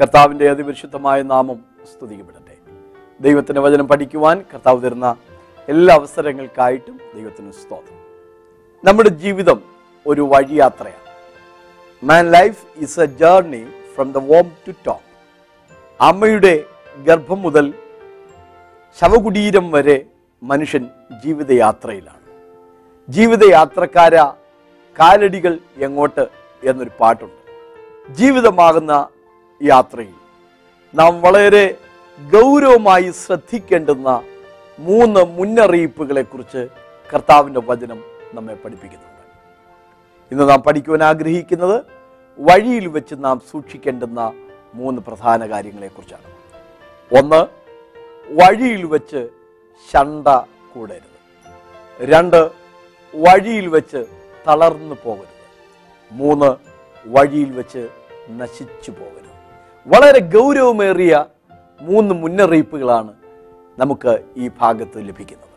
കർത്താവിൻ്റെ അതിപരിശുദ്ധമായ നാമം സ്തുതിക്കപ്പെടട്ടെ. ദൈവത്തിൻ്റെ വചനം പഠിക്കുവാൻ കർത്താവ് തരുന്ന എല്ലാ അവസരങ്ങൾക്കായിട്ടും ദൈവത്തിന് സ്തോത്രം. നമ്മുടെ ജീവിതം ഒരു വഴിയാത്രയാണ്. Man life is a journey from the womb to top. അമ്മയുടെ ഗർഭം മുതൽ ശവകുടീരം വരെ മനുഷ്യൻ ജീവിതയാത്രയിലാണ്. ജീവിതയാത്രക്കാര കാലടികൾ എങ്ങോട്ട് എന്നൊരു പാട്ടുണ്ട്. ജീവിതമാകുന്ന യാത്രയിൽ നാം വളരെ ഗൗരവമായി ശ്രദ്ധിക്കേണ്ടുന്ന മൂന്ന് മുന്നറിയിപ്പുകളെക്കുറിച്ച് കർത്താവിൻ്റെ വചനം നമ്മെ പഠിപ്പിക്കുന്നുണ്ട്. ഇന്ന് നാം പഠിക്കുവാൻ ആഗ്രഹിക്കുന്നത് വഴിയിൽ വെച്ച് നാം സൂക്ഷിക്കേണ്ടുന്ന മൂന്ന് പ്രധാന കാര്യങ്ങളെക്കുറിച്ചാണ്. ഒന്ന്, വഴിയിൽ വെച്ച് ശണ്ട കൂടരുത്. രണ്ട്, വഴിയിൽ വെച്ച് തളർന്നു പോകരുത്. മൂന്ന്, വഴിയിൽ വെച്ച് നശിച്ചു പോകരുത്. വളരെ ഗൗരവമേറിയ മൂന്ന് മുന്നറിയിപ്പുകളാണ് നമുക്ക് ഈ ഭാഗത്ത് ലഭിക്കുന്നത്.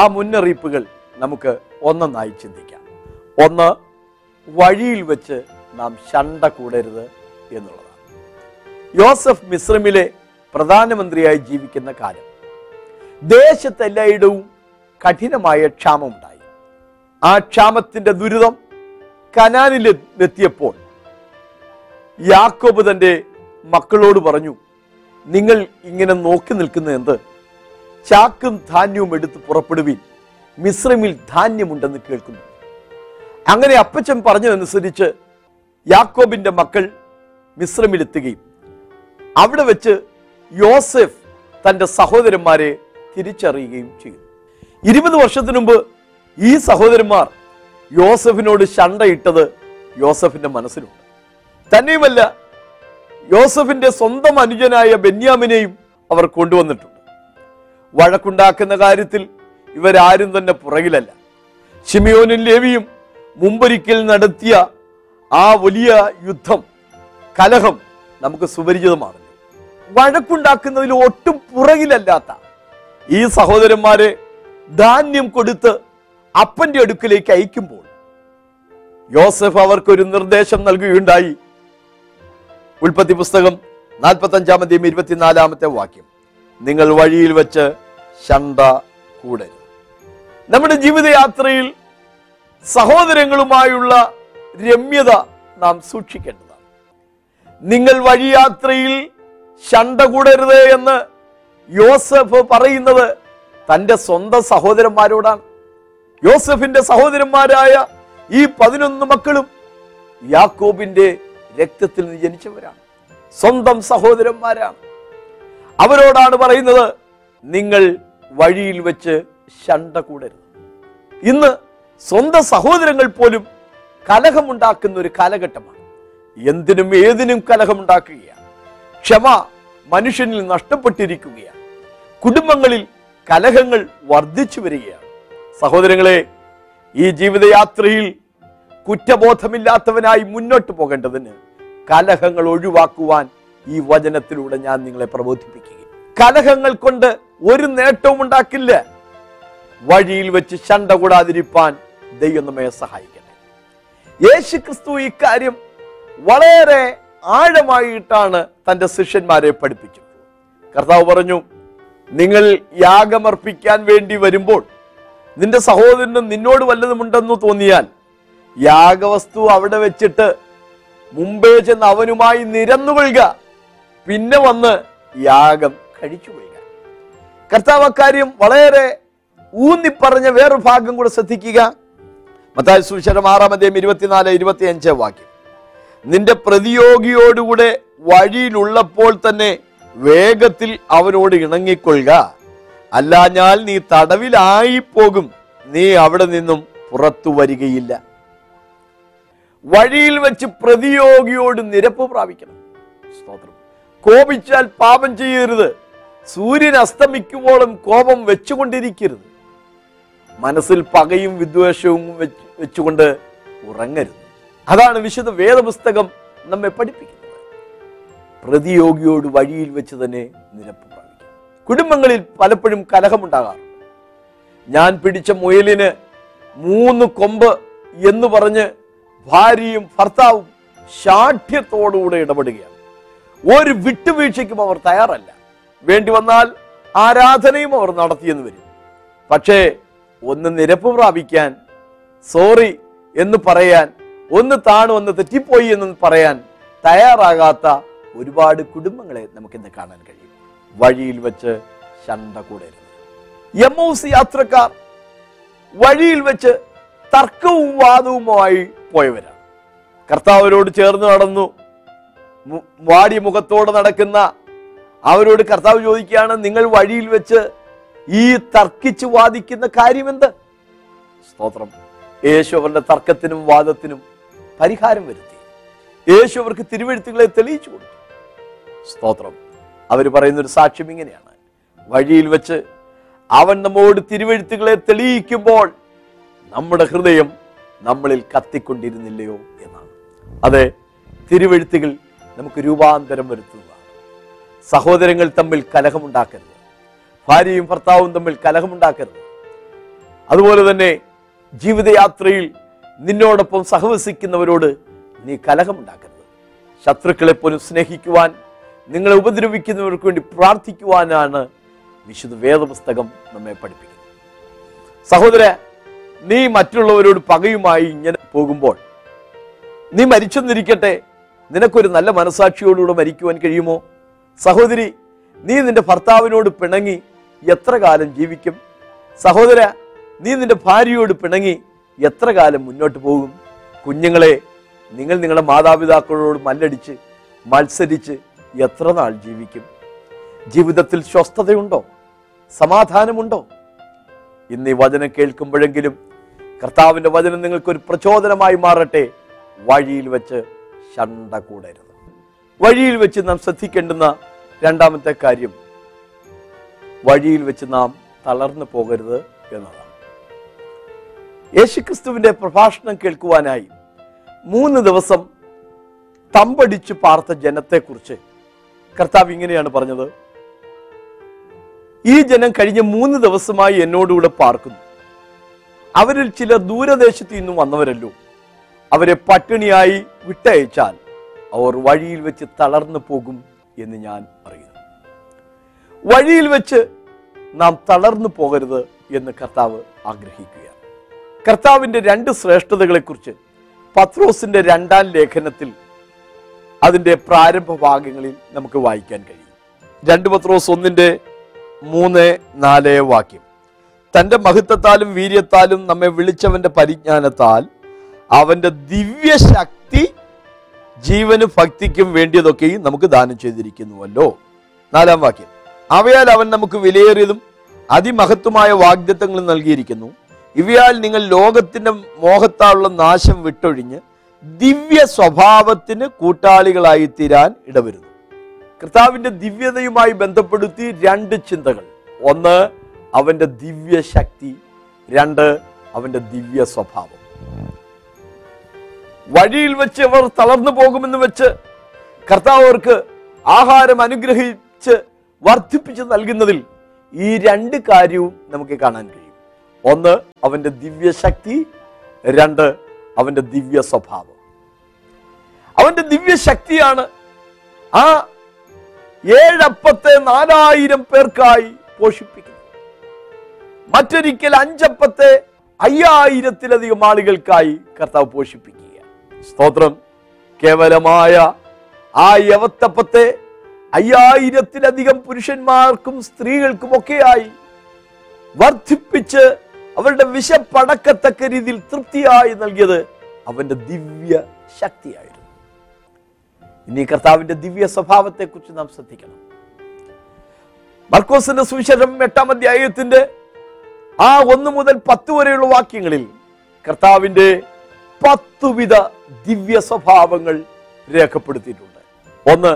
ആ മുന്നറിയിപ്പുകൾ നമുക്ക് ഒന്നൊന്നായി ചിന്തിക്കാം. ഒന്ന്, വഴിയിൽ വെച്ച് നാം ശണ്ട കൂടരുത് എന്നുള്ളതാണ്. യോസഫ് മിസ്രമിലെ പ്രധാനമന്ത്രിയായി ജീവിക്കുന്ന കാലം ദേശത്തെല്ലായിടവും കഠിനമായ ക്ഷാമമുണ്ടായി. ആ ക്ഷാമത്തിൻ്റെ ദുരിതം കനാനിലെത്തിയപ്പോൾ യാക്കോബ് തൻ്റെ മക്കളോട് പറഞ്ഞു, നിങ്ങൾ ഇങ്ങനെ നോക്കി നിൽക്കുന്നത് എന്ത്? ചാക്കും ധാന്യവും എടുത്ത് പുറപ്പെടുവിൻ, മിസ്രമിൽ ധാന്യമുണ്ടെന്ന് കേൾക്കുന്നു. അങ്ങനെ അപ്പച്ചൻ പറഞ്ഞതനുസരിച്ച് യാക്കോബിൻ്റെ മക്കൾ മിസ്രമിലെത്തുകയും അവിടെ വെച്ച് യോസഫ് തൻ്റെ സഹോദരന്മാരെ തിരിച്ചറിയുകയും ചെയ്തു. 20 വർഷത്തിനു മുമ്പ് ഈ സഹോദരന്മാർ യോസഫിനോട് ശണ്ടയിട്ടത് യോസഫിൻ്റെ മനസ്സിലുണ്ട്. തന്നെയുമല്ല, യോസഫിൻ്റെ സ്വന്തം അനുജനായ ബെന്യാമിനെയും അവർ കൊണ്ടുവന്നിട്ടുണ്ട്. വഴക്കുണ്ടാക്കുന്ന കാര്യത്തിൽ ഇവരാരും തന്നെ പുറകിലല്ല. ശിമിയോനും ലേവിയും മുമ്പൊരിക്കൽ നടത്തിയ ആ വലിയ യുദ്ധം, കലഹം നമുക്ക് സുപരിചിതമാണ്. വഴക്കുണ്ടാക്കുന്നതിൽ ഒട്ടും പുറകിലല്ലാത്ത ഈ സഹോദരന്മാരെ ധാന്യം കൊടുത്ത് അപ്പൻ്റെ അടുക്കിലേക്ക് അയക്കുമ്പോൾ യോസഫ് അവർക്കൊരു നിർദ്ദേശം നൽകുകയുണ്ടായി. ഉൽപ്പത്തി പുസ്തകം 45:24 വാക്യം, നിങ്ങൾ വഴിയിൽ വെച്ച് ശണ്ട കൂടരുത്. നമ്മുടെ ജീവിതയാത്രയിൽ സഹോദരങ്ങളുമായുള്ള രമ്യത നാം സൂക്ഷിക്കേണ്ടതാണ്. നിങ്ങൾ വഴിയാത്രയിൽ ശണ്ട കൂടരുത് എന്ന് യോസഫ് പറയുന്നത് തൻ്റെ സ്വന്തം സഹോദരന്മാരോടാണ്. യോസഫിൻ്റെ സഹോദരന്മാരായ ഈ 11 മക്കളും യാക്കോബിൻ്റെ രക്തത്തിൽ നിന്ന് ജനിച്ചവരാണ്, സ്വന്തം സഹോദരന്മാരാണ്. അവരോടാണ് പറയുന്നത്, നിങ്ങൾ വഴിയിൽ വെച്ച് ശണ്ട കൂടരുത്. ഇന്ന് സ്വന്തം സഹോദരങ്ങൾ പോലും കലഹമുണ്ടാക്കുന്ന ഒരു കാലഘട്ടമാണ്. എന്തിനും ഏതിനും കലഹമുണ്ടാക്കുകയാണ്. ക്ഷമ മനുഷ്യനിൽ നഷ്ടപ്പെട്ടിരിക്കുകയാണ്. കുടുംബങ്ങളിൽ കലഹങ്ങൾ വർദ്ധിച്ചു വരികയാണ്. സഹോദരങ്ങളെ, ഈ ജീവിതയാത്രയിൽ കുറ്റബോധമില്ലാത്തവനായി മുന്നോട്ട് പോകേണ്ടതിന് കലഹങ്ങൾ ഒഴിവാക്കുവാൻ ഈ വചനത്തിലൂടെ ഞാൻ നിങ്ങളെ പ്രബോധിപ്പിക്കുക. കലഹങ്ങൾ കൊണ്ട് ഒരു നേട്ടവും ഉണ്ടാക്കില്ല. വഴിയിൽ വെച്ച് ശണ്ട കൂടാതിരിപ്പാൻ ദൈവം നമ്മെ സഹായിക്കട്ടെ. യേശു ക്രിസ്തു ഇക്കാര്യം വളരെ ആഴമായിട്ടാണ് തൻ്റെ ശിഷ്യന്മാരെ പഠിപ്പിച്ചത്. കർത്താവ് പറഞ്ഞു, നിങ്ങൾ യാഗമർപ്പിക്കാൻ വേണ്ടി വരുമ്പോൾ നിന്റെ സഹോദരനും നിന്നോട് വല്ലതുമുണ്ടെന്ന് തോന്നിയാൽ യാഗവസ്തു അവിടെ വെച്ചിട്ട് മുമ്പേ ചെന്ന് അവനുമായി നിരന്നുകൊള്ളുക, പിന്നെ വന്ന് യാഗം കഴിച്ചു കൊള്ളുക. കർത്താവ് അക്കാര്യം വളരെ ഊന്നിപ്പറഞ്ഞ വേറൊരു ഭാഗം കൂടെ ശ്രദ്ധിക്കുക. മത്തായി സുവിശേഷം 6:24-25 വാക്യം, നിന്റെ പ്രതിയോഗിയോടുകൂടെ വഴിയിലുള്ളപ്പോൾ തന്നെ വേഗത്തിൽ അവനോട് ഇണങ്ങിക്കൊള്ളുക, അല്ലാഞ്ഞാൽ നീ തടവിലായിപ്പോകും, നീ അവിടെ നിന്നും പുറത്തു വരികയില്ല. വഴിയിൽ വെച്ച് പ്രതിയോഗിയോട് നിരപ്പ് പ്രാപിക്കണം. സ്തോത്രം. കോപിച്ചാൽ പാപം ചെയ്യരുത്. സൂര്യൻ അസ്തമിക്കുമ്പോഴും കോപം വെച്ചുകൊണ്ടിരിക്കരുത്. മനസ്സിൽ പകയും വിദ്വേഷവും വെച്ചുകൊണ്ട് ഉറങ്ങരുത്. അതാണ് വിശുദ്ധ വേദപുസ്തകം നമ്മെ പഠിപ്പിക്കുന്നത്. പ്രതിയോഗിയോട് വഴിയിൽ വെച്ച് തന്നെ നിരപ്പ് പ്രാപിക്കും. കുടുംബങ്ങളിൽ പലപ്പോഴും കലഹമുണ്ടാകാറുണ്ട്. ഞാൻ പിടിച്ച മുയലിന് 3 കൊമ്പ് എന്ന് പറഞ്ഞ് ഭാര്യയും ഭർത്താവും ശാഠ്യത്തോടുകൂടെ ഇടപെടുകയാണ്. ഒരു വിട്ടുവീഴ്ചയ്ക്കും അവർ തയ്യാറല്ല. വേണ്ടി വന്നാൽ ആരാധനയും അവർ നടത്തിയെന്ന് വരും. പക്ഷേ ഒന്ന് നിരപ്പ് പ്രാപിക്കാൻ, സോറി എന്ന് പറയാൻ, ഒന്ന് താണു, ഒന്ന് തെറ്റിപ്പോയി എന്ന് പറയാൻ തയ്യാറാകാത്ത ഒരുപാട് കുടുംബങ്ങളെ നമുക്കിന്ന് കാണാൻ കഴിയും. വഴിയിൽ വെച്ച് ശണ്ട കൂടരുത്. എമ്മൗസ് യാത്രക്കാർ വഴിയിൽ വെച്ച് തർക്കവും വാദവുമായി പോയവരാണ്. കർത്താവരോട് ചേർന്ന് നടന്നു വാടി മുഖത്തോടെ നടക്കുന്ന അവരോട് കർത്താവ് ചോദിക്കുകയാണ്, നിങ്ങൾ വഴിയിൽ വെച്ച് ഈ തർക്കിച്ച് വാദിക്കുന്ന കാര്യമെന്ത്? സ്തോത്രം. യേശു അവരുടെ തർക്കത്തിനും വാദത്തിനും പരിഹാരം വരുത്തി. യേശു അവർക്ക് തിരുവെഴുത്തുകളെ തെളിയിച്ചു കൊടുത്തു. സ്തോത്രം. അവർ പറയുന്നൊരു സാക്ഷ്യം ഇങ്ങനെയാണ്, വഴിയിൽ വെച്ച് അവൻ നമ്മോട് തിരുവെഴുത്തുകളെ തെളിയിക്കുമ്പോൾ നമ്മുടെ ഹൃദയം നമ്മളിൽ കത്തിക്കൊണ്ടിരുന്നില്ലയോ എന്നാണ്. അതെ, തിരുവെഴുത്തുകൾ നമുക്ക് രൂപാന്തരം വരുത്തുന്നതാണ്. സഹോദരങ്ങൾ തമ്മിൽ കലഹമുണ്ടാക്കരുത്, ഭാര്യയും ഭർത്താവും തമ്മിൽ കലഹമുണ്ടാക്കരുത്. അതുപോലെ തന്നെ ജീവിതയാത്രയിൽ നിന്നോടൊപ്പം സഹവസിക്കുന്നവരോട് നീ കലഹമുണ്ടാക്കരുത്. ശത്രുക്കളെ പോലും സ്നേഹിക്കുവാൻ, നിങ്ങളെ ഉപദ്രവിക്കുന്നവർക്ക് വേണ്ടി പ്രാർത്ഥിക്കുവാനാണ് വിശുദ്ധ വേദപുസ്തകം നമ്മെ പഠിപ്പിക്കുന്നത്. സഹോദര, നീ മറ്റുള്ളവരോട് പകയുമായി ഇങ്ങനെ പോകുമ്പോൾ നീ മരിച്ചെന്നിരിക്കട്ടെ, നിനക്കൊരു നല്ല മനസാക്ഷിയോടുകൂടെ മരിക്കുവാൻ കഴിയുമോ? സഹോദരി, നീ നിന്റെ ഭർത്താവിനോട് പിണങ്ങി എത്ര കാലം ജീവിക്കും? സഹോദര, നീ നിന്റെ ഭാര്യയോട് പിണങ്ങി എത്ര കാലം മുന്നോട്ട് പോകും? കുഞ്ഞുങ്ങളെ, നിങ്ങൾ നിങ്ങളുടെ മാതാപിതാക്കളോട് മല്ലടിച്ച് മത്സരിച്ച് എത്ര നാൾ ജീവിക്കും? ജീവിതത്തിൽ സ്വസ്ഥതയുണ്ടോ? സമാധാനമുണ്ടോ? ഇന്ന് ഈ വചനം കേൾക്കുമ്പോഴെങ്കിലും കർത്താവിൻ്റെ വചനം നിങ്ങൾക്കൊരു പ്രചോദനമായി മാറട്ടെ. വഴിയിൽ വെച്ച് ശണ്ട കൂടരുത്. വഴിയിൽ വെച്ച് നാം ശ്രദ്ധിക്കേണ്ടുന്ന രണ്ടാമത്തെ കാര്യം, വഴിയിൽ വെച്ച് നാം തളർന്നു പോകരുത് എന്നതാണ്. യേശുക്രിസ്തുവിൻ്റെ പ്രഭാഷണം കേൾക്കുവാനായി 3 ദിവസം തമ്പടിച്ചു പാർത്ത ജനത്തെക്കുറിച്ച് കർത്താവ് ഇങ്ങനെയാണ് പറഞ്ഞത്, ഈ ജനം കഴിഞ്ഞ 3 ദിവസമായി എന്നോടുകൂടെ പാർക്കുന്നു. അവരിൽ ചിലർ ദൂരദേശത്ത് നിന്നും വന്നവരല്ലോ. അവരെ പട്ടിണിയായി വിട്ടയച്ചാൽ അവർ വഴിയിൽ വെച്ച് തളർന്നു പോകും എന്ന് ഞാൻ അറിയുന്നു. വഴിയിൽ വെച്ച് നാം തളർന്നു പോകരുത് എന്ന് കർത്താവ് ആഗ്രഹിക്കുകയാണ്. കർത്താവിൻ്റെ 2 ശ്രേഷ്ഠതകളെക്കുറിച്ച് പത്രോസിൻ്റെ 2-ാം ലേഖനത്തിൽ അതിൻ്റെ പ്രാരംഭ ഭാഗങ്ങളിൽ നമുക്ക് വായിക്കാൻ കഴിയും. 2 പത്രോസ് 1:3-4 വാക്യം, തൻ്റെ മഹത്വത്താലും വീര്യത്താലും നമ്മെ വിളിച്ചവൻ്റെ പരിജ്ഞാനത്താൽ അവൻ്റെ ദിവ്യശക്തി ജീവനും ഭക്തിക്കും വേണ്ടിയതൊക്കെയും നമുക്ക് ദാനം ചെയ്തിരിക്കുന്നുവല്ലോ. 4-ാം വാക്യം, അവയാൽ അവൻ നമുക്ക് വിലയേറിയതും അതിമഹത്വമായ വാഗ്ദത്തങ്ങളും നൽകിയിരിക്കുന്നു. ഇവയാൽ നിങ്ങൾ ലോകത്തിൻ്റെ മോഹത്താലുള്ള നാശം വിട്ടൊഴിഞ്ഞ് ദിവ്യ സ്വഭാവത്തിന് കൂട്ടാളികളായി തീരാൻ ഇടവരുന്നു. കർത്താവിൻ്റെ ദിവ്യതയുമായി ബന്ധപ്പെടുത്തി 2 ചിന്തകൾ. ഒന്ന്, അവൻ്റെ ദിവ്യശക്തി. 2, അവൻ്റെ ദിവ്യ സ്വഭാവം. വഴിയിൽ വെച്ച് അവർ തളർന്നു പോകുമെന്ന് വെച്ച് കർത്താവ് അവർക്ക് ആഹാരം അനുഗ്രഹിച്ച് വർദ്ധിപ്പിച്ച് നൽകുന്നതിൽ ഈ 2 കാര്യവും നമുക്ക് കാണാൻ കഴിയും. ഒന്ന്, അവൻ്റെ ദിവ്യശക്തി. 2, അവൻ്റെ ദിവ്യ സ്വഭാവം. അവൻ്റെ ദിവ്യശക്തിയാണ് ആ 7 അപ്പത്തെ 4000 പേർക്കായി പോഷിപ്പിക്കുന്നത്. മറ്റൊരിക്കൽ 5 അപ്പത്തെ 5000-ലധികം ആളുകൾക്കായി കർത്താവ് പോഷിപ്പിക്കുക. സ്തോത്രം. കേവലമായ ആ 7 അപ്പത്തെ 5000-ലധികം പുരുഷന്മാർക്കും സ്ത്രീകൾക്കും ഒക്കെയായി വർദ്ധിപ്പിച്ച് അവരുടെ വിശപ്പടക്കത്തക്ക രീതിയിൽ തൃപ്തിയായി നൽകിയത് അവൻ്റെ ദിവ്യ ശക്തിയായിരുന്നു. ഇനി കർത്താവിൻ്റെ ദിവ്യ സ്വഭാവത്തെക്കുറിച്ച് നാം ശ്രദ്ധിക്കണം. മർക്കോസിന്റെ സുവിശേഷം 8-ാം അധ്യായത്തിന്റെ ആ 1 മുതൽ 10 വരെയുള്ള വാക്യങ്ങളിൽ കർത്താവിൻ്റെ 10 വിധ ദിവ്യ സ്വഭാവങ്ങൾ രേഖപ്പെടുത്തിയിട്ടുണ്ട്. ഒന്ന്,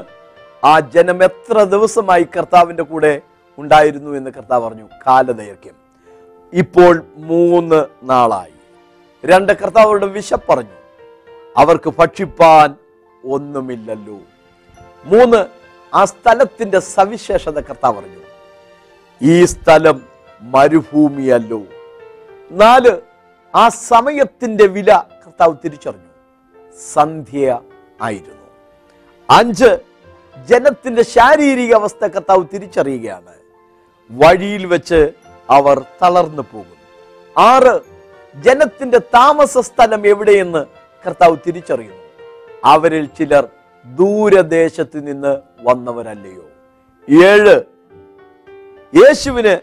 ആ ജനം എത്ര ദിവസമായി കർത്താവിൻ്റെ കൂടെ ഉണ്ടായിരുന്നു എന്ന് കർത്താവ് പറഞ്ഞു. കാലദൈർഘ്യം ഇപ്പോൾ 3 നാളായി. 2, കർത്താവ് അവരുടെ വിശപ്പറഞ്ഞു. അവർക്ക് ഭക്ഷിപ്പാൻ ഒന്നുമില്ലല്ലോ. 3, ആ സ്ഥലത്തിൻ്റെ സവിശേഷത കർത്താവ് പറഞ്ഞു. ഈ സ്ഥലം മരുഭൂമിയല്ലോ. 4, ആ സമയത്തിൻ്റെ വില കർത്താവ് തിരിച്ചറിഞ്ഞു. സന്ധ്യ ആയിരുന്നു. 5, ജനത്തിന്റെ ശാരീരിക അവസ്ഥ കർത്താവ് തിരിച്ചറിയുകയാണ്. വഴിയിൽ വെച്ച് അവർ തളർന്നു പോകും. 6, ജനത്തിന്റെ താമസ സ്ഥലം എവിടെയെന്ന് കർത്താവ് തിരിച്ചറിയുന്നു. അവരിൽ ചിലർ ദൂരദേശത്ത് നിന്ന് വന്നവരല്ലയോ. 7, യേശുവിന്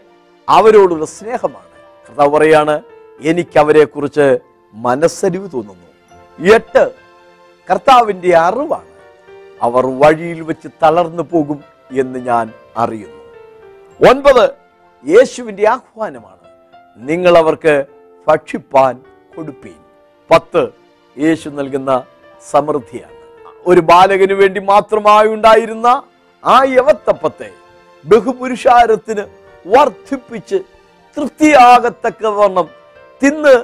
അവരോടുള്ള സ്നേഹമാണ്. കർത്താവ് പറയാണ്, എനിക്ക് അവരെ കുറിച്ച് മനസ്സരിവ് തോന്നുന്നു. 8, കർത്താവിൻ്റെ അറിവാണ്. അവർ വഴിയിൽ വെച്ച് തളർന്നു പോകും എന്ന് ഞാൻ അറിയുന്നു. 9, യേശുവിൻ്റെ ആഹ്വാനമാണ്, നിങ്ങൾ അവർക്ക് ഭക്ഷിപ്പാൻ കൊടുപ്പീൻ. 10, യേശു നൽകുന്ന സമൃദ്ധിയാണ്. ഒരു ബാലകന് വേണ്ടി മാത്രമായി ഉണ്ടായിരുന്ന ആ യവത്തപ്പത്തെ ബഹുപുരുഷാരത്തിന് വർദ്ധിപ്പിച്ച് തൃപ്തിയാകത്തക്കവണ്ണം തിന്ന്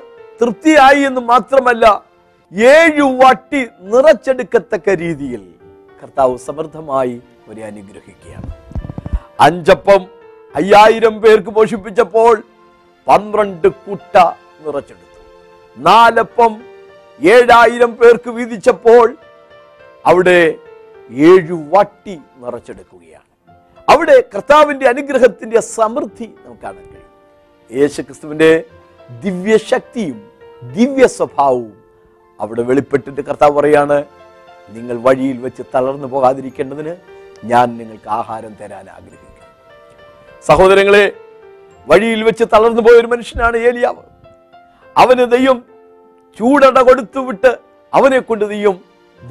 തൃപ്തിയായി എന്ന് മാത്രമല്ല, 7 വട്ടി നിറച്ചെടുക്കത്തക്ക രീതിയിൽ കർത്താവ് സമൃദ്ധമായി അവരെ അനുഗ്രഹിക്കുകയാണ്. 5 അപ്പം 5000 പേർക്ക് പോഷിപ്പിച്ചപ്പോൾ 12 കുട്ട നിറച്ചെടുത്തു. 4 അപ്പം 7000 പേർക്ക് വീതിച്ചപ്പോൾ അവിടെ 7 വട്ടി നിറച്ചെടുക്കുകയാണ്. അവിടെ കർത്താവിൻ്റെ അനുഗ്രഹത്തിൻ്റെ സമൃദ്ധി നമുക്ക് കാണാൻ കഴിയും. യേശുക്രിസ്തുവിൻ്റെ ദിവ്യശക്തിയും ദിവ്യ സ്വഭാവവും അവിടെ വെളിപ്പെട്ടിട്ട് കർത്താവ് പറയാണ്, നിങ്ങൾ വഴിയിൽ വെച്ച് തളർന്നു പോകാതിരിക്കേണ്ടതിന് ഞാൻ നിങ്ങൾക്ക് ആഹാരം തരാൻ ആഗ്രഹിക്കുന്നു. സഹോദരങ്ങളെ, വഴിയിൽ വെച്ച് തളർന്നു പോയൊരു മനുഷ്യനാണ് ഏലിയാവ്. അവന് ദൈവം ചൂടട കൊടുത്തുവിട്ട് അവനെ കൊണ്ട് ദൈവം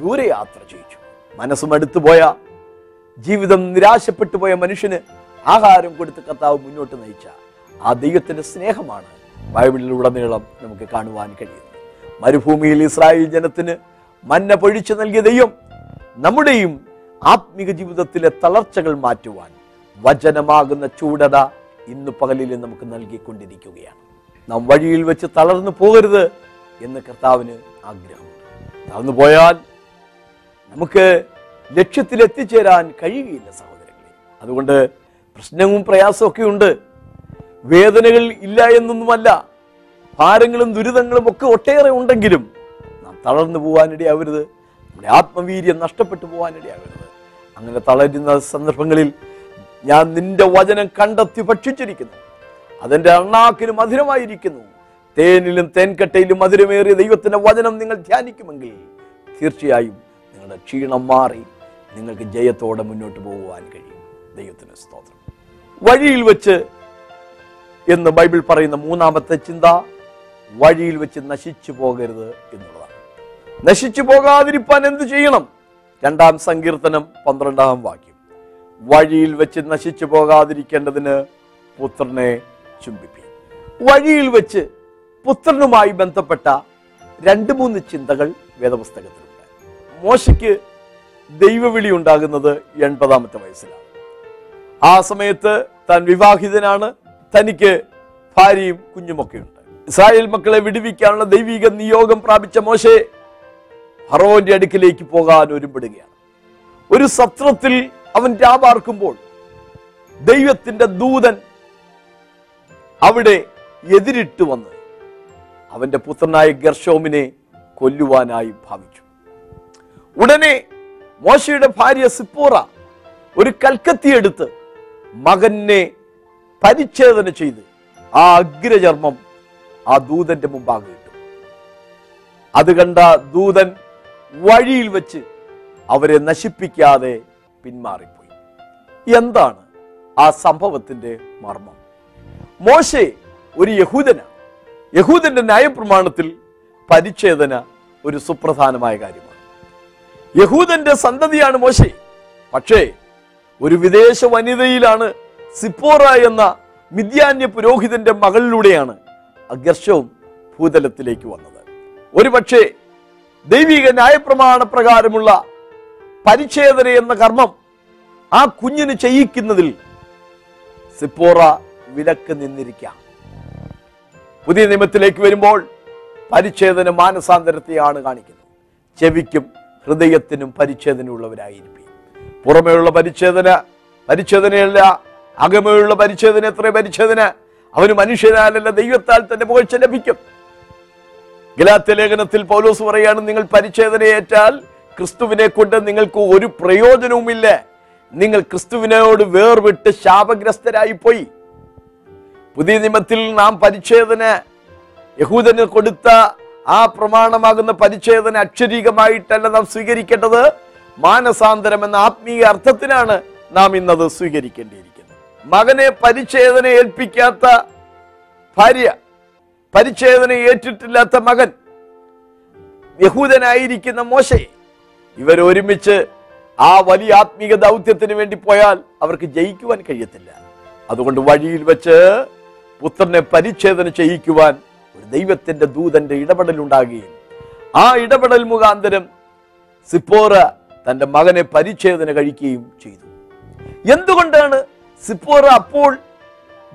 ദൂരയാത്ര ചെയ്യിച്ചു. മനസ്സും അടുത്തുപോയ, ജീവിതം നിരാശപ്പെട്ടു പോയ മനുഷ്യന് ആഹാരം കൊടുത്ത് കർത്താവ് മുന്നോട്ട് നയിച്ച ആ ദൈവത്തിൻ്റെ സ്നേഹമാണ് ബൈബിളിലുടനീളം നമുക്ക് കാണുവാൻ കഴിയുന്നത്. മരുഭൂമിയിൽ ഇസ്രായേൽ ജനത്തിന് മന്ന പൊഴിച്ചു നൽകിയ ദൈവം നമ്മുടെയും ആത്മീക ജീവിതത്തിലെ തളർച്ചകൾ മാറ്റുവാൻ വചനമാകുന്ന ചൂടത ഇന്ന് പകലിൽ നമുക്ക് നൽകിക്കൊണ്ടിരിക്കുകയാണ്. നാം വഴിയിൽ വെച്ച് തളർന്നു പോകരുത് എന്ന് കർത്താവിന് ആഗ്രഹമുണ്ട്. തളർന്നു പോയാൽ നമുക്ക് ലക്ഷ്യത്തിലെത്തിച്ചേരാൻ കഴിയുകയില്ല സഹോദരങ്ങളെ. അതുകൊണ്ട് പ്രശ്നവും പ്രയാസമൊക്കെ ഉണ്ട്, വേദനകൾ ഇല്ല എന്നൊന്നുമല്ല, ഭാരങ്ങളും ദുരിതങ്ങളും ഒക്കെ ഒട്ടേറെ ഉണ്ടെങ്കിലും നാം തളർന്നു പോകാനിടയാവരുത്. നമ്മുടെ ആത്മവീര്യം നഷ്ടപ്പെട്ടു പോകാനിടയാവരുത്. അങ്ങനെ തളരുന്ന സന്ദർഭങ്ങളിൽ ഞാൻ നിന്റെ വചനം കണ്ടെത്തി ഭക്ഷിച്ചിരിക്കുന്നു, അതിൻ്റെ അണ്ണാക്കിലും മധുരമായിരിക്കുന്നു. തേനിലും തേൻകട്ടയിലും മധുരമേറിയ ദൈവത്തിൻ്റെ വചനം നിങ്ങൾ ധ്യാനിക്കുമെങ്കിൽ തീർച്ചയായും നിങ്ങളുടെ ക്ഷീണം മാറി നിങ്ങൾക്ക് ജയത്തോടെ മുന്നോട്ട് പോകുവാൻ കഴിയും. ദൈവത്തിന് സ്തോത്രം. വഴിയിൽ വെച്ച് എന്ന് ബൈബിൾ പറയുന്ന 3-മത്തെ ചിന്ത, വഴിയിൽ വെച്ച് നശിച്ചു പോകരുത് എന്നുള്ളതാണ്. നശിച്ചു പോകാതിരിപ്പാൻ എന്തു ചെയ്യണം? 2-ാം സങ്കീർത്തനം 12-ാം വാക്യം, വഴിയിൽ വെച്ച് നശിച്ചു പോകാതിരിക്കേണ്ടതിന് പുത്രനെ ചുംബിപ്പി. വഴിയിൽ വെച്ച് പുത്രനുമായി ബന്ധപ്പെട്ട 2-3 ചിന്തകൾ വേദപുസ്തകത്തിലുണ്ട്. മോശയ്ക്ക് ദൈവവിളി ഉണ്ടാകുന്നത് 80-മത്തെ വയസ്സിലാണ്. ആ സമയത്ത് താൻ വിവാഹിതനാണ്, തനിക്ക് ഭാര്യയും കുഞ്ഞുമൊക്കെയുണ്ട്. ഇസ്രായേൽ മക്കളെ വിടുവിക്കാനുള്ള ദൈവിക നിയോഗം പ്രാപിച്ച മോശെ ഫറവോന്റെ അടുക്കിലേക്ക് പോകാൻ ഒരുമ്പെടുകയാണ്. ഒരു സത്രത്തിൽ അവൻ രാപാർക്കുമ്പോൾ ദൈവത്തിന്റെ ദൂതൻ അവിടെ എതിരിട്ട് വന്ന് അവന്റെ പുത്രനായ ഗെർശോമിനെ കൊല്ലുവാനായി ഭാവിച്ചു. ഉടനെ മോശയുടെ ഭാര്യ സിപ്പോറ ഒരു കൽക്കത്തിയെടുത്ത് മകനെ പരിച്ഛേദന ചെയ്ത് ആ അഗ്രചർമ്മം ആ ദൂതന്റെ മുമ്പാകെ ഇട്ടു. അത് കണ്ട ദൂതൻ വഴിയിൽ വെച്ച് അവരെ നശിപ്പിക്കാതെ പിന്മാറിപ്പോയി. എന്താണ് ആ സംഭവത്തിന്റെ മർമ്മം? മോശെ ഒരു യഹൂദനാണ്. യഹൂദന്റെ ന്യായപ്രമാണത്തിൽ പരിച്ഛേദന ഒരു സുപ്രധാനമായ കാര്യമാണ്. യഹൂദന്റെ സന്തതിയാണ് മോശെ. പക്ഷേ ഒരു വിദേശ വനിതയിലാണ്, സിപ്പോറ എന്ന മിദ്യാന്യ പുരോഹിതന്റെ മകളിലൂടെയാണ് ഗെർശോം ഭൂതലത്തിലേക്ക് വന്നത്. ഒരുപക്ഷെ ദൈവിക ന്യായപ്രമാണ പ്രകാരമുള്ള പരിച്ഛേദന എന്ന കർമ്മം ആ കുഞ്ഞിന് ചെയ്യിക്കുന്നതിൽ സിപ്പോറ വിലക്ക് നിന്നിരിക്കാം. പുതിയ നിയമത്തിലേക്ക് വരുമ്പോൾ പരിച്ഛേദന മാനസാന്തരത്തെയാണ് കാണിക്കുന്നത്. ചെവിക്കും ഹൃദയത്തിനും പരിച്ഛേദന ഉള്ളവരായിരിക്കും. പുറമേയുള്ള പരിച്ഛേദനയല്ല, അകമേയുള്ള പരിച്ഛേദന. എത്ര പരിച്ഛേദന! അവന് മനുഷ്യനാലല്ല ദൈവത്താൽ തന്നെ പുകഴ്ച ലഭിക്കും. ഗലാത്യ ലേഖനത്തിൽ പൗലോസ് പറയാണ്, നിങ്ങൾ പരിച്ഛേദനയേറ്റാൽ ക്രിസ്തുവിനെ കൊണ്ട് നിങ്ങൾക്ക് ഒരു പ്രയോജനവുമില്ല. നിങ്ങൾ ക്രിസ്തുവിനോട് വേർവിട്ട് ശാപഗ്രസ്തരായി പോയി. പുതിയ നിയമത്തിൽ നാം പരിച്ഛേദന, യഹൂദന് കൊടുത്ത ആ പ്രമാണമാകുന്ന പരിച്ഛേദന അക്ഷരീകമായിട്ടല്ല നാം സ്വീകരിക്കേണ്ടത്. മാനസാന്തരം എന്ന ആത്മീയ അർത്ഥത്തിലാണ് നാം ഇന്നത് സ്വീകരിക്കേണ്ടിയിരിക്കുന്നത്. മകനെ പരിച്ഛേദന ഏൽപ്പിക്കാത്ത ഭാര്യ, പരിച്ഛേദന ഏറ്റിട്ടില്ലാത്ത മകൻ, യഹൂദനായിരിക്കുന്ന മോശയെ, ഇവരൊരുമിച്ച് ആ വലിയ ആത്മീയ ദൗത്യത്തിന് വേണ്ടി പോയാൽ അവർക്ക് ജയിക്കുവാൻ കഴിയത്തില്ല. അതുകൊണ്ട് വഴിയിൽ വെച്ച് പുത്രനെ പരിച്ഛേദന ചെയ്യിക്കുവാൻ ഒരു ദൈവത്തിൻ്റെ ദൂതൻ്റെ ഇടപെടലുണ്ടാകുകയും ആ ഇടപെടൽ മുഖാന്തരം സിപ്പോറ തൻ്റെ മകനെ പരിച്ഛേദന കഴിക്കുകയും ചെയ്തു. എന്തുകൊണ്ടാണ് സിപ്പോറ അപ്പോൾ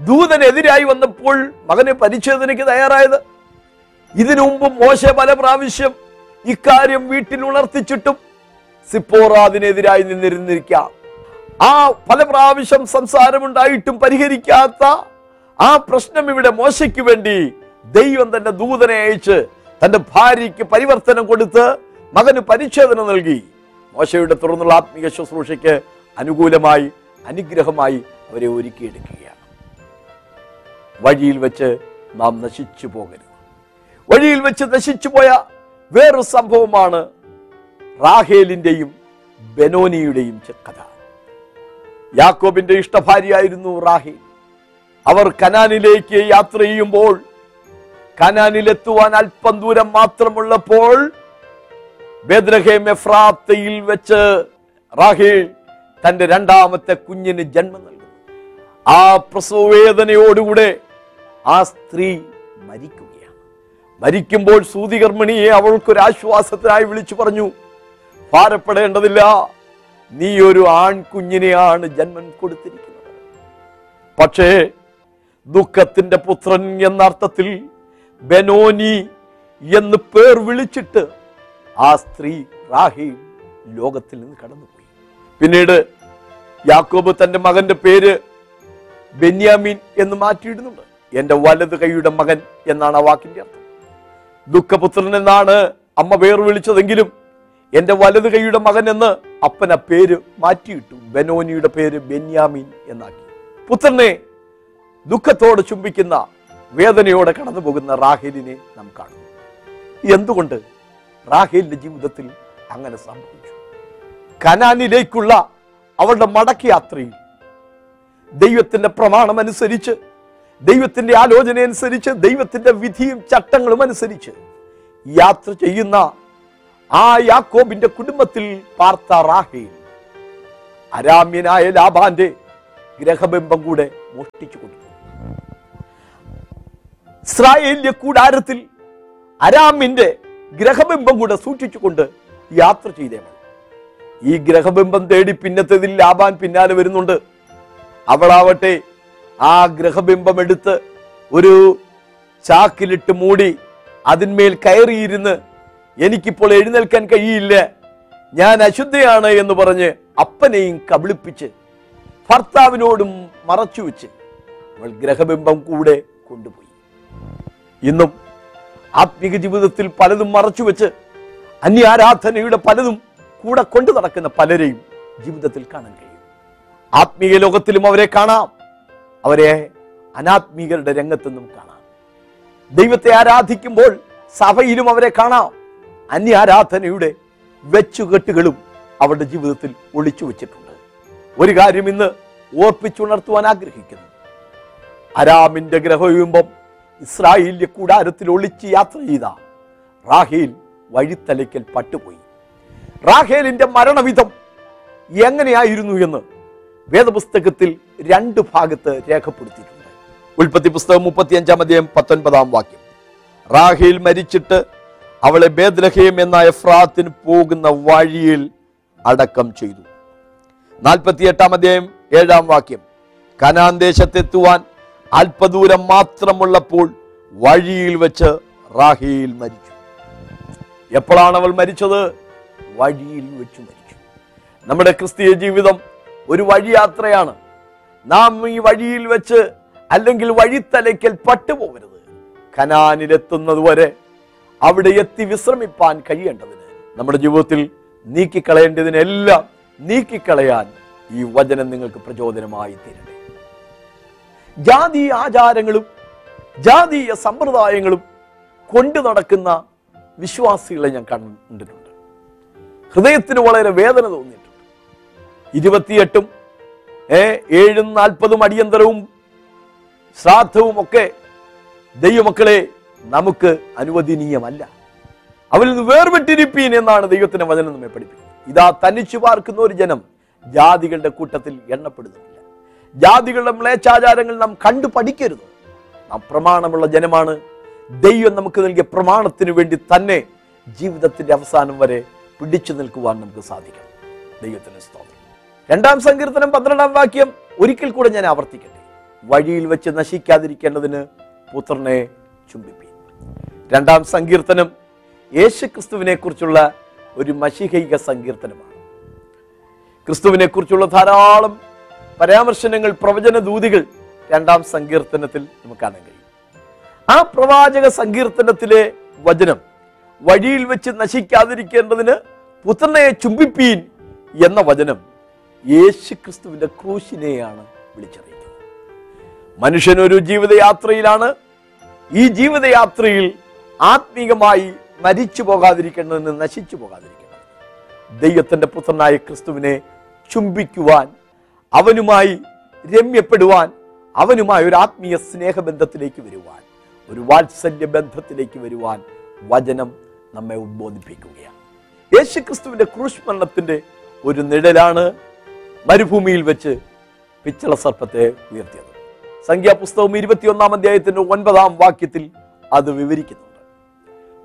ദൂതനെതിരായി വന്നപ്പോൾ മകനെ പരിച്ഛേദനയ്ക്ക് തയ്യാറായത്? ഇതിനു മുമ്പ് മോശ പല പ്രാവശ്യം ഇക്കാര്യം വീട്ടിൽ ഉണർത്തിച്ചിട്ടും സിപ്പോറ അതിനെതിരായി നിന്നിരുന്നിരിക്കാം. ആ പല പ്രാവശ്യം സംസാരമുണ്ടായിട്ടും പരിഹരിക്കാത്ത ആ പ്രശ്നം ഇവിടെ മോശയ്ക്ക് വേണ്ടി ദൈവം തന്റെ ദൂതനെ അയച്ച് തൻ്റെ ഭാര്യയ്ക്ക് പരിവർത്തനം കൊടുത്ത് മകന് പരിച്ഛേദന നൽകി. മോശയുടെ തുടർന്നുള്ള ആത്മീയ ശുശ്രൂഷയ്ക്ക് അനുകൂലമായി, അനുഗ്രഹമായി അവരെ ഒരുക്കിയെടുക്കുകയാണ്. വഴിയിൽ വെച്ച് നാം നശിച്ചു പോകരുത്. വഴിയിൽ വെച്ച് നശിച്ചു പോയ വേറൊരു സംഭവമാണ് റാഹേലിൻ്റെയും ബെനോനിയുടെയും കഥ. യാക്കോബിന്റെ ഇഷ്ടഭാര്യയായിരുന്നു റാഹേൽ. അവർ കനാനിലേക്ക് യാത്ര ചെയ്യുമ്പോൾ, കനാനിലെത്തുവാൻ അല്പം ദൂരം മാത്രമുള്ളപ്പോൾ, ബേത്ലഹേം എഫ്രാത്തയിൽ വെച്ച് റാഹേൽ തൻ്റെ രണ്ടാമത്തെ കുഞ്ഞിന് ജന്മം നൽകുന്നു. ആ പ്രസവവേദനയോടുകൂടെ ആ സ്ത്രീ മരിക്കുകയാണ്. മരിക്കുമ്പോൾ സൂതികർമ്മിണിയെ അവൾക്കൊരാശ്വാസത്തിനായി വിളിച്ചു പറഞ്ഞു, ഭാരപ്പെടേണ്ടതില്ല, നീ ഒരു ആൺകുഞ്ഞിനെയാണ് ജന്മം കൊടുത്തിരിക്കുന്നത്. പക്ഷേ ദുഃഖത്തിൻ്റെ പുത്രൻ എന്ന അർത്ഥത്തിൽ ബെനോനി എന്ന് പേർ വിളിച്ചിട്ട് ആ സ്ത്രീ റാഹേൽ ലോകത്തിൽ നിന്ന് കടന്നുപോയി. പിന്നീട് യാക്കോബ് തൻ്റെ മകൻ്റെ പേര് ബെന്യാമീൻ എന്ന് മാറ്റിയിടുന്നുണ്ട്. എൻ്റെ വലത് കൈയുടെ മകൻ എന്നാണ് ആ വാക്കിൻ്റെ അർത്ഥം. ദുഃഖപുത്രൻ എന്നാണ് അമ്മ പേർ വിളിച്ചതെങ്കിലും എൻ്റെ വലത് കൈയുടെ മകൻ എന്ന് അപ്പന പേര് മാറ്റിയിട്ടു. ബെനോനിയുടെ പേര് ബെന്യാമീൻ എന്നാക്കി. പുത്രനെ ദുഃഖത്തോടെ ചുംബിക്കുന്ന, വേദനയോടെ കടന്നു പോകുന്ന റാഹേലിനെ നാം കാണുന്നു. എന്തുകൊണ്ട് റാഹേലിൻ്റെ ജീവിതത്തിൽ അങ്ങനെ സംഭവിച്ചു? കനാനിലേക്കുള്ള അവളുടെ മടക്കയാത്രയിൽ ദൈവത്തിൻ്റെ പ്രമാണമനുസരിച്ച്, ദൈവത്തിൻ്റെ ആലോചനയനുസരിച്ച്, ദൈവത്തിൻ്റെ വിധിയും ചട്ടങ്ങളും അനുസരിച്ച് യാത്ര ചെയ്യുന്ന ആ യാക്കോബിന്റെ കുടുംബത്തിൽ പാർത്ത റാഹേൽ അരാമ്യനായ ലാബാന്റെ ഗ്രഹബിംബം കൂടെ മോഷ്ടിച്ചു കൊടുത്തു. ഇസ്രായേലിന്റെ കൂടാരത്തിൽ അരാമിന്റെ ഗ്രഹബിംബം കൂടെ സൂക്ഷിച്ചുകൊണ്ട് യാത്ര ചെയ്തവൾ ഈ ഗ്രഹബിംബം തേടി പിന്നത്തതിൽ ലാബാൻ പിന്നാലെ വരുന്നുണ്ട്. അവളാവട്ടെ ആ ഗ്രഹബിംബം എടുത്ത് ഒരു ചാക്കിലിട്ട് മൂടി അതിന്മേൽ കയറിയിരുന്ന്, എനിക്കിപ്പോൾ എഴുന്നേൽക്കാൻ കഴിയില്ല, ഞാൻ അശുദ്ധയാണ് എന്ന് പറഞ്ഞ് അപ്പനെയും കബളിപ്പിച്ച് ഭർത്താവിനോടും മറച്ചുവെച്ച് അവൾ ഗ്രഹബിംബം കൂടെ കൊണ്ടുപോയി. ഇന്നും ആത്മീക ജീവിതത്തിൽ പലതും മറച്ചുവെച്ച് അന്യാരാധനയുടെ പലതും കൂടെ കൊണ്ടു നടക്കുന്ന പലരെയും ജീവിതത്തിൽ കാണാൻ കഴിയും. ആത്മീയ ലോകത്തിലും അവരെ കാണാം. അവരെ അനാത്മീകരുടെ രംഗത്തെന്നും കാണാം. ദൈവത്തെ ആരാധിക്കുമ്പോൾ സഭയിലും അവരെ കാണാം. അന്യാരാധനയുടെ വെച്ചുകെട്ടുകളും അവരുടെ ജീവിതത്തിൽ ഒളിച്ചു വച്ചിട്ടുണ്ട്. ഒരു കാര്യം ഇന്ന് ഓർപ്പിച്ചുണർത്തുവാൻ ആഗ്രഹിക്കുന്നു. അരാമിന്റെ ഗ്രഹബിംബം ഇസ്രായേലിന്റെ കൂടാരത്തിൽ ഒളിച്ച് യാത്ര ചെയ്ത റാഹേൽ വഴിത്തലയ്ക്കൽ പട്ടുപോയി. റാഹേലിന്റെ മരണവിധം എങ്ങനെയായിരുന്നു എന്ന് വേദപുസ്തകത്തിൽ 2 ഭാഗത്ത് രേഖപ്പെടുത്തിയിട്ടുണ്ട്. ഉൽപ്പത്തി പുസ്തകം 35:19 റാഹേൽ മരിച്ചിട്ട് അവളെ ബേത്ലഹേം എന്ന എഫ്രാത്തിന് പോകുന്ന വഴിയിൽ അടക്കം ചെയ്തു. 48:7 കനാൻ ദേശത്തെത്തുവാൻ അല്പദൂരം മാത്രമുള്ളപ്പോൾ വഴിയിൽ വെച്ച് റാഹേൽ മരിച്ചു. എപ്പോഴാണ് അവൾ മരിച്ചത്? വഴിയിൽ വെച്ച് മരിച്ചു. നമ്മുടെ ക്രിസ്തീയ ജീവിതം ഒരു വഴിയാത്രയാണ്. നാം ഈ വഴിയിൽ വെച്ച് അല്ലെങ്കിൽ വഴിത്തലയ്ക്കൽ പട്ടുപോകരുത്. കനാനിലെത്തുന്നതുവരെ അവിടെ എത്തി വിശ്രമിപ്പാൻ കഴിയേണ്ടതിന്, നമ്മുടെ ജീവിതത്തിൽ നീക്കിക്കളയേണ്ടതിനെല്ലാം നീക്കിക്കളയാൻ ഈ വചനം നിങ്ങൾക്ക് പ്രചോദനമായി തീരട്ടെ. ജാതി ആചാരങ്ങളും ജാതീയ സമ്പ്രദായങ്ങളും കൊണ്ടു നടക്കുന്ന വിശ്വാസികളെ ഞാൻ കണ്ടിട്ടുണ്ട്. ഹൃദയത്തിന് വളരെ വേദന തോന്നിയിട്ടുണ്ട്. 28 7 40 അടിയന്തരവും ശ്രാദ്ധവും ഒക്കെ ദൈവമക്കളെ നമുക്ക് അനുവദനീയമല്ല. അവരിൽ നിന്ന് വേർപെട്ടിരിപ്പീൻ എന്നാണ് ദൈവത്തിന്റെ വചനം നമ്മെ പഠിപ്പിക്കുന്നത്. ഇതാ തനിച്ചു പാർക്കുന്ന ഒരു ജനം ജാതികളുടെ കൂട്ടത്തിൽ എണ്ണപ്പെടുന്നില്ല. ജാതികളുടെ മ്ലേച്ഛാചാരങ്ങൾ നാം കണ്ടു പഠിക്കരുത്. നാം പ്രമാണമുള്ള ജനമാണ്. ദൈവം നമുക്ക് നൽകിയ പ്രമാണത്തിന് വേണ്ടി തന്നെ ജീവിതത്തിന്റെ അവസാനം വരെ പിടിച്ചു നിൽക്കുവാൻ നമുക്ക് സാധിക്കണം. ദൈവത്തിന് സ്തോത്രം. 2 Sankirthanam 12 ഒരിക്കൽ കൂടെ ഞാൻ ആവർത്തിക്കട്ടെ. വഴിയിൽ വെച്ച് നശിക്കാതിരിക്കേണ്ടതിന് പുത്രനെ ചുംബിപ്പീൻ. 2 Sankirthanam യേശുക്രിസ്തുവിനെ കുറിച്ചുള്ള ഒരു മശിഹൈക സങ്കീർത്തനമാണ്. ക്രിസ്തുവിനെ കുറിച്ചുള്ള ധാരാളം പരാമർശനങ്ങൾ, പ്രവചന ദൂതികൾ 2 Sankirthanam നമുക്ക് കാണാൻ കഴിയും. ആ പ്രവാചക സങ്കീർത്തനത്തിലെ വചനം, വഴിയിൽ വെച്ച് നശിക്കാതിരിക്കേണ്ടതിന് പുത്രനെ ചുംബിപ്പീൻ എന്ന വചനം യേശുക്രിസ്തുവിന്റെ ക്രൂശിനെയാണ് വിളിച്ചറിയിക്കുന്നത്. മനുഷ്യനൊരു ജീവിതയാത്രയിലാണ്. ഈ ജീവിതയാത്രയിൽ ആത്മീകമായി മരിച്ചു പോകാതിരിക്കേണ്ടതിന്, നശിച്ചു പോകാതിരിക്കേണ്ടത് ദൈവത്തിൻ്റെ പുത്രനായ ക്രിസ്തുവിനെ ചുംബിക്കുവാൻ, അവനുമായി രമ്യപ്പെടുവാൻ, അവനുമായി ഒരു ആത്മീയ സ്നേഹബന്ധത്തിലേക്ക് വരുവാൻ, ഒരു വാത്സല്യ ബന്ധത്തിലേക്ക് വരുവാൻ വചനം നമ്മെ ഉദ്ബോധിപ്പിക്കുകയാണ്. യേശുക്രിസ്തുവിൻ്റെ ക്രൂശ്മരണത്തിൻ്റെ ഒരു നിഴലാണ് മരുഭൂമിയിൽ വെച്ച് പിച്ചള സർപ്പത്തെ ഉയർത്തിയത്. സംഖ്യാപുസ്തകം 21 അത് വിവരിക്കുന്നു.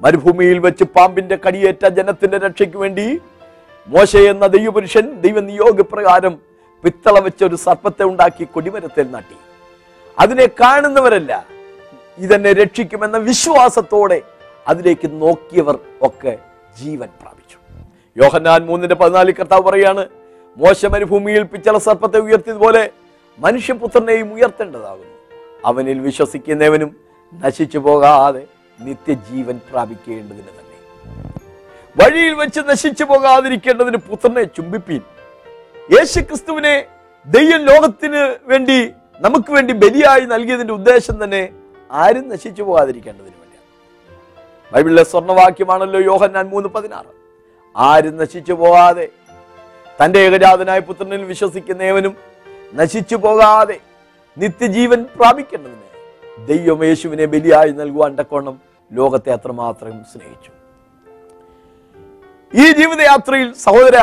മരുഭൂമിയിൽ വെച്ച് പാമ്പിന്റെ കടിയേറ്റ ജനത്തിന്റെ രക്ഷയ്ക്ക് വേണ്ടി മോശ എന്ന ദൈവപുരുഷൻ ദൈവനിയോഗപ്രകാരം പിത്തള വെച്ച ഒരു സർപ്പത്തെ ഉണ്ടാക്കി കൊടിമരത്തിൽ നാട്ടി. അതിനെ കാണുന്നവരല്ല, ഇതെന്നെ രക്ഷിക്കുമെന്ന വിശ്വാസത്തോടെ അതിലേക്ക് നോക്കിയവർ ഒക്കെ ജീവൻ പ്രാപിച്ചു. യോഹന്നാൻ 3:14 കർത്താവ് പറയാണ്, മോശ മരുഭൂമിയിൽ പിച്ചള സർപ്പത്തെ ഉയർത്തിയതുപോലെ മനുഷ്യപുത്രനെയും ഉയർത്തേണ്ടതാകുന്നു. അവനിൽ വിശ്വസിക്കുന്നവനും നശിച്ചു പോകാതെ നിത്യജീവൻ പ്രാപിക്കേണ്ടതിന് തന്നെ. വഴിയിൽ വെച്ച് നശിച്ചു പോകാതിരിക്കേണ്ടതിന് പുത്രനെ ചുംബിപ്പീൻ. യേശുക്രിസ്തുവിനെ ദൈവം ലോകത്തിന് വേണ്ടി, നമുക്ക് വേണ്ടി ബലിയായി നൽകിയതിൻ്റെ ഉദ്ദേശം തന്നെ ആരും നശിച്ചു പോകാതിരിക്കേണ്ടതിന് വേണ്ടിയാണ്. ബൈബിളിലെ സ്വർണ്ണവാക്യമാണല്ലോ യോഹന്നാൻ 3:16. ആരും നശിച്ചു പോകാതെ തൻ്റെ ഏകജാതനായ പുത്രനിൽ വിശ്വസിക്കുന്നവനും നശിച്ചു പോകാതെ നിത്യജീവൻ പ്രാപിക്കേണ്ടതിന് ദൈവം യേശുവിനെ ബലിയായി നൽകുവാൻ തക്കവണ്ണം ലോകത്തെ അത്രമാത്രം സ്നേഹിച്ചു. ഈ ജീവിതയാത്രയിൽ സഹോദര,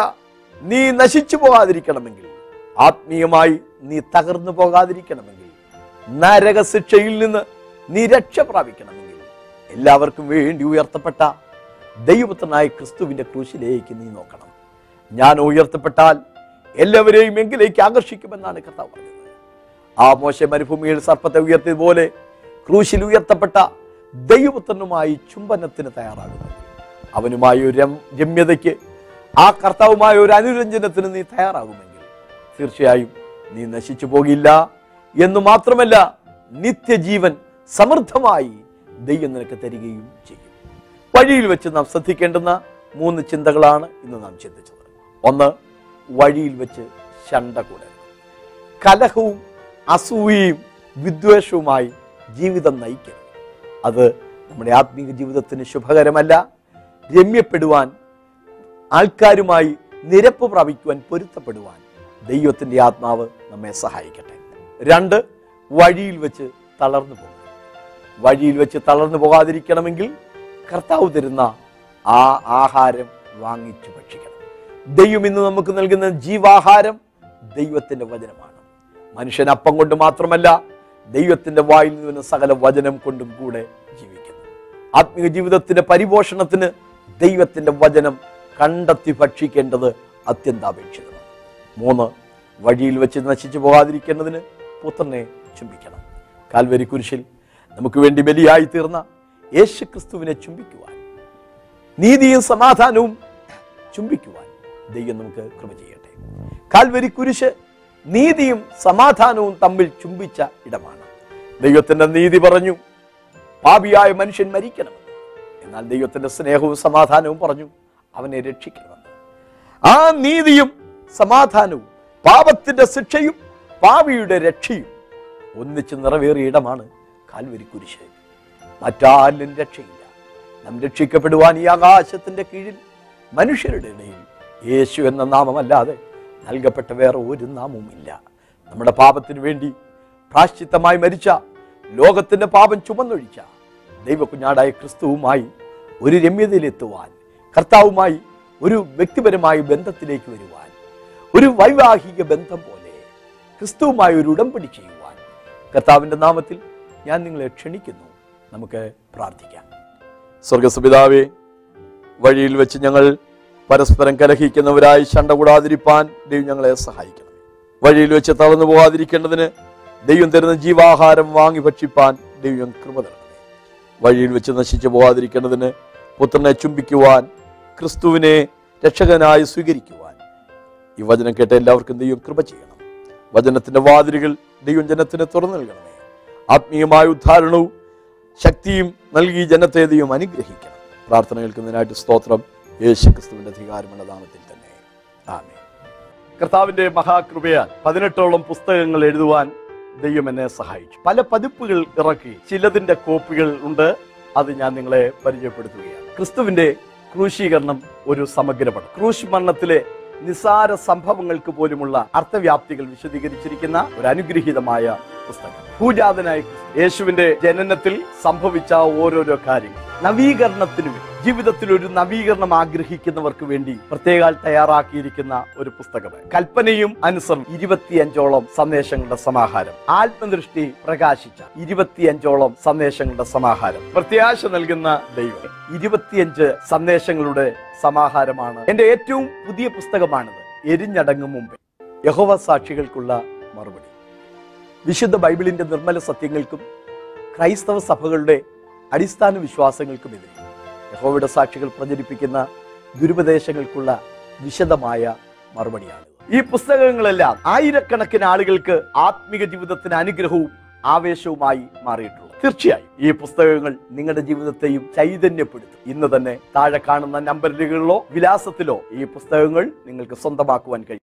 നീ നശിച്ചു പോകാതിരിക്കണമെങ്കിൽ, ആത്മീയമായി നീ തകർന്നു പോകാതിരിക്കണമെങ്കിൽ, നരകശിക്ഷയിൽ നിന്ന് നീ രക്ഷ പ്രാപിക്കണമെങ്കിൽ എല്ലാവർക്കും വേണ്ടി ഉയർത്തപ്പെട്ട ദൈവപുത്രനായ ക്രിസ്തുവിൻ്റെ ക്രൂശിലേക്ക് നീ നോക്കണം. ഞാൻ ഉയർത്തപ്പെട്ടാൽ എല്ലാവരെയും എങ്കിലേക്ക് ആകർഷിക്കുമെന്നാണ് കർത്താവ് പറഞ്ഞത്. ആ മോശ മരുഭൂമിയിൽ സർപ്പത്തെ ഉയർത്തിയതുപോലെ ക്രൂശിൽ ഉയർത്തപ്പെട്ട ദൈവപുത്രനുമായി ചുംബനത്തിന് തയ്യാറാകുന്നു. അവനുമായി ഒരു രമ്യതയ്ക്ക്, ആ കർത്താവുമായ ഒരു അനുരഞ്ജനത്തിന് നീ തയ്യാറാകുമെങ്കിൽ തീർച്ചയായും നീ നശിച്ചു പോകില്ല എന്ന് മാത്രമല്ല, നിത്യജീവൻ സമൃദ്ധമായി ദൈവം നിനക്ക് തരികയും ചെയ്യും. വഴിയിൽ വെച്ച് നാം ശ്രദ്ധിക്കേണ്ടുന്ന 3 ചിന്തകളാണ് ഇന്ന് നാം ചിന്തിച്ചത്. 1, വഴിയിൽ വെച്ച് ശണ്ട കൂടരുത്. കലഹവും അസൂയയും വിദ്വേഷവുമായി ജീവിതം നയിക്കരുത്. അത് നമ്മുടെ ആത്മീക ജീവിതത്തിന് ശുഭകരമല്ല. രമ്യപ്പെടുവാൻ, ആൾക്കാരുമായി നിരപ്പ് പ്രാപിക്കുവാൻ, പൊരുത്തപ്പെടുവാൻ ദൈവത്തിൻ്റെ ആത്മാവ് നമ്മെ സഹായിക്കട്ടെ. 2, വഴിയിൽ വെച്ച് തളർന്നു പോകും. വഴിയിൽ വെച്ച് തളർന്നു പോകാതിരിക്കണമെങ്കിൽ കർത്താവ് തരുന്ന ആ ആഹാരം വാങ്ങിച്ചു ഭക്ഷിക്കണം. ദൈവം ഇന്ന് നമുക്ക് നൽകുന്ന ജീവാഹാരം ദൈവത്തിൻ്റെ വചനമാണ്. മനുഷ്യൻ അപ്പം കൊണ്ട് മാത്രമല്ല, ദൈവത്തിൻ്റെ വായിൽ നിന്ന് സകല വചനം കൊണ്ടും കൂടെ ജീവിക്കുന്നു. ആത്മീയ ജീവിതത്തിൻ്റെ പരിപോഷണത്തിന് ദൈവത്തിൻ്റെ വചനം കണ്ടെത്തി ഭക്ഷിക്കേണ്ടത് അത്യന്താപേക്ഷിതമാണ്. 3, വഴിയിൽ വെച്ച് നശിച്ചു പോകാതിരിക്കേണ്ടതിന് പുത്രനെ ചുംബിക്കണം. കാൽവരി കുരിശിൽ നമുക്ക് വേണ്ടി ബലിയായി തീർന്ന യേശുക്രിസ്തുവിനെ ചുംബിക്കുവാൻ, നീതിയും സമാധാനവും ചുംബിക്കുവാൻ ദൈവം നമുക്ക് കൃപ ചെയ്യട്ടെ. കാൽവരി കുരിശ് നീതിയും സമാധാനവും തമ്മിൽ ചുംബിച്ച ഇടമാണ്. ദൈവത്തിൻ്റെ നീതി പറഞ്ഞു, പാപിയായ മനുഷ്യൻ മരിക്കണമെന്ന്. എന്നാൽ ദൈവത്തിൻ്റെ സ്നേഹവും സമാധാനവും പറഞ്ഞു, അവനെ രക്ഷിക്കണമെന്ന്. ആ നീതിയും സമാധാനവും പാപത്തിൻ്റെ ശിക്ഷയും പാവിയുടെ രക്ഷയും ഒന്നിച്ച് നിറവേറിയ ഇടമാണ് കാൽവരി കുരിശ്. മറ്റാരും രക്ഷയില്ല. നാം രക്ഷിക്കപ്പെടുവാൻ ഈ ആകാശത്തിൻ്റെ കീഴിൽ മനുഷ്യരുടെ ഇടയിൽ യേശു എന്ന നാമമല്ലാതെ നൽകപ്പെട്ട വേറെ ഒരു നാമവുമില്ല. നമ്മുടെ പാപത്തിനു വേണ്ടി പ്രാശ്ചിത്തമായി മരിച്ച, ലോകത്തിൻ്റെ പാപം ചുമന്നൊഴിച്ച ദൈവകുഞ്ഞാടായ ക്രിസ്തുവുമായി ഒരു രമ്യതയിലെത്തുവാൻ, കർത്താവുമായി ഒരു വ്യക്തിപരമായ ബന്ധത്തിലേക്ക് വരുവാൻ, ഒരു വൈവാഹിക ബന്ധം പോലെ ക്രിസ്തുവുമായി ഒരു ഉടമ്പടി ചെയ്യുവാൻ കർത്താവിൻ്റെ നാമത്തിൽ ഞാൻ നിങ്ങളെ ക്ഷണിക്കുന്നു. നമുക്ക് പ്രാർത്ഥിക്കാം. സ്വർഗസുപിതാവേ, വഴിയിൽ വെച്ച് ഞങ്ങൾ പരസ്പരം കലഹിക്കുന്നവരായി ശണ്ട കൂടാതിരിപ്പാൻ ദൈവം ഞങ്ങളെ സഹായിക്കണം. വഴിയിൽ വെച്ച് തളർന്നു പോകാതിരിക്കേണ്ടതിന് ദൈവം തരുന്ന ജീവാഹാരം വാങ്ങി ഭക്ഷിപ്പാൻ ദൈവം കൃപ തരണമേ. വഴിയിൽ വെച്ച് നശിച്ചു പോകാതിരിക്കേണ്ടതിന് പുത്രനെ ചുംബിക്കുവാൻ, ക്രിസ്തുവിനെ രക്ഷകനായി സ്വീകരിക്കുവാൻ ഈ വചനം കേട്ട എല്ലാവർക്കും ദൈവം കൃപ ചെയ്യണം. വചനത്തിൻ്റെ വാതിലുകൾ ദൈവം ജനത്തിന് തുറന്നു നൽകണമേ. ആത്മീയമായ ഉദ്ധാരണവും ശക്തിയും നൽകി ജനത്തെ ദൈവം അനുഗ്രഹിക്കണം. പ്രാർത്ഥന കേൾക്കുന്നതിനായിട്ട് സ്തോത്രം. യേശു ക്രിസ്തുവിൻ്റെ അധികാരമുള്ള നാമത്തിൽ തന്നെ ആമേൻ. കർത്താവിൻ്റെ മഹാകൃപയാൽ 18ഓളം പുസ്തകങ്ങൾ എഴുതുവാൻ ദൈവം എന്നെ സഹായിച്ചു. പല പതിപ്പുകൾ ഇറക്കി. ചിലതിൻ്റെ കോപ്പികൾ ഉണ്ട്. അത് ഞാൻ നിങ്ങളെ പരിചയപ്പെടുത്തുകയാണ്. ക്രിസ്തുവിൻ്റെ ക്രൂശീകരണം ഒരു സമഗ്ര പഠനം. ക്രൂശ് മരണത്തിലെ നിസാര സംഭവങ്ങൾക്ക് പോലുമുള്ള അർത്ഥവ്യാപ്തികൾ വിശദീകരിച്ചിരിക്കുന്ന ഒരു അനുഗ്രഹീതമായ പുസ്തകം. ഭൂജാതനായ യേശുവിന്റെ ജനനത്തിൽ സംഭവിച്ച ഓരോരോ കാര്യങ്ങൾ നവീകരണത്തിനു വേണ്ടി, ജീവിതത്തിൽ ഒരു നവീകരണം ആഗ്രഹിക്കുന്നവർക്ക് വേണ്ടി പ്രത്യേക തയ്യാറാക്കിയിരിക്കുന്ന ഒരു പുസ്തകമാണ്. കൽപ്പനയും അനുസരണം 25ഓളം സന്ദേശങ്ങളുടെ സമാഹാരം. ആത്മദൃഷ്ടി പ്രകാശിച്ച 25ഓളം സന്ദേശങ്ങളുടെ സമാഹാരം. പ്രത്യാശ നൽകുന്ന ദൈവം 25 സന്ദേശങ്ങളുടെ സമാഹാരമാണ്. എന്റെ ഏറ്റവും പുതിയ പുസ്തകമാണിത്. എരിഞ്ഞടങ്ങും മുമ്പേ യഹോവ സാക്ഷികൾക്കുള്ള മറുപടി. വിശുദ്ധ ബൈബിളിന്റെ നിർമ്മല സത്യങ്ങൾക്കും ക്രൈസ്തവ സഭകളുടെ അടിസ്ഥാന വിശ്വാസങ്ങൾക്കുമെതിരെ യഹോവയുടെ സാക്ഷികൾ പ്രചരിപ്പിക്കുന്ന ദുരുപദേശങ്ങൾക്കുള്ള വിശദമായ മറുപടിയാണ് ഈ പുസ്തകങ്ങളെല്ലാം. ആയിരക്കണക്കിന് ആളുകൾക്ക് ആത്മീക ജീവിതത്തിന് അനുഗ്രഹവും ആവേശവുമായി മാറിയിട്ടുണ്ട്. തീർച്ചയായും ഈ പുസ്തകങ്ങൾ നിങ്ങളുടെ ജീവിതത്തെയും ചൈതന്യപ്പെടുത്തും. ഇന്ന് തന്നെ താഴെ കാണുന്ന നമ്പറിലുകളിലോ വിലാസത്തിലോ ഈ പുസ്തകങ്ങൾ നിങ്ങൾക്ക് സ്വന്തമാക്കുവാൻ കഴിയും.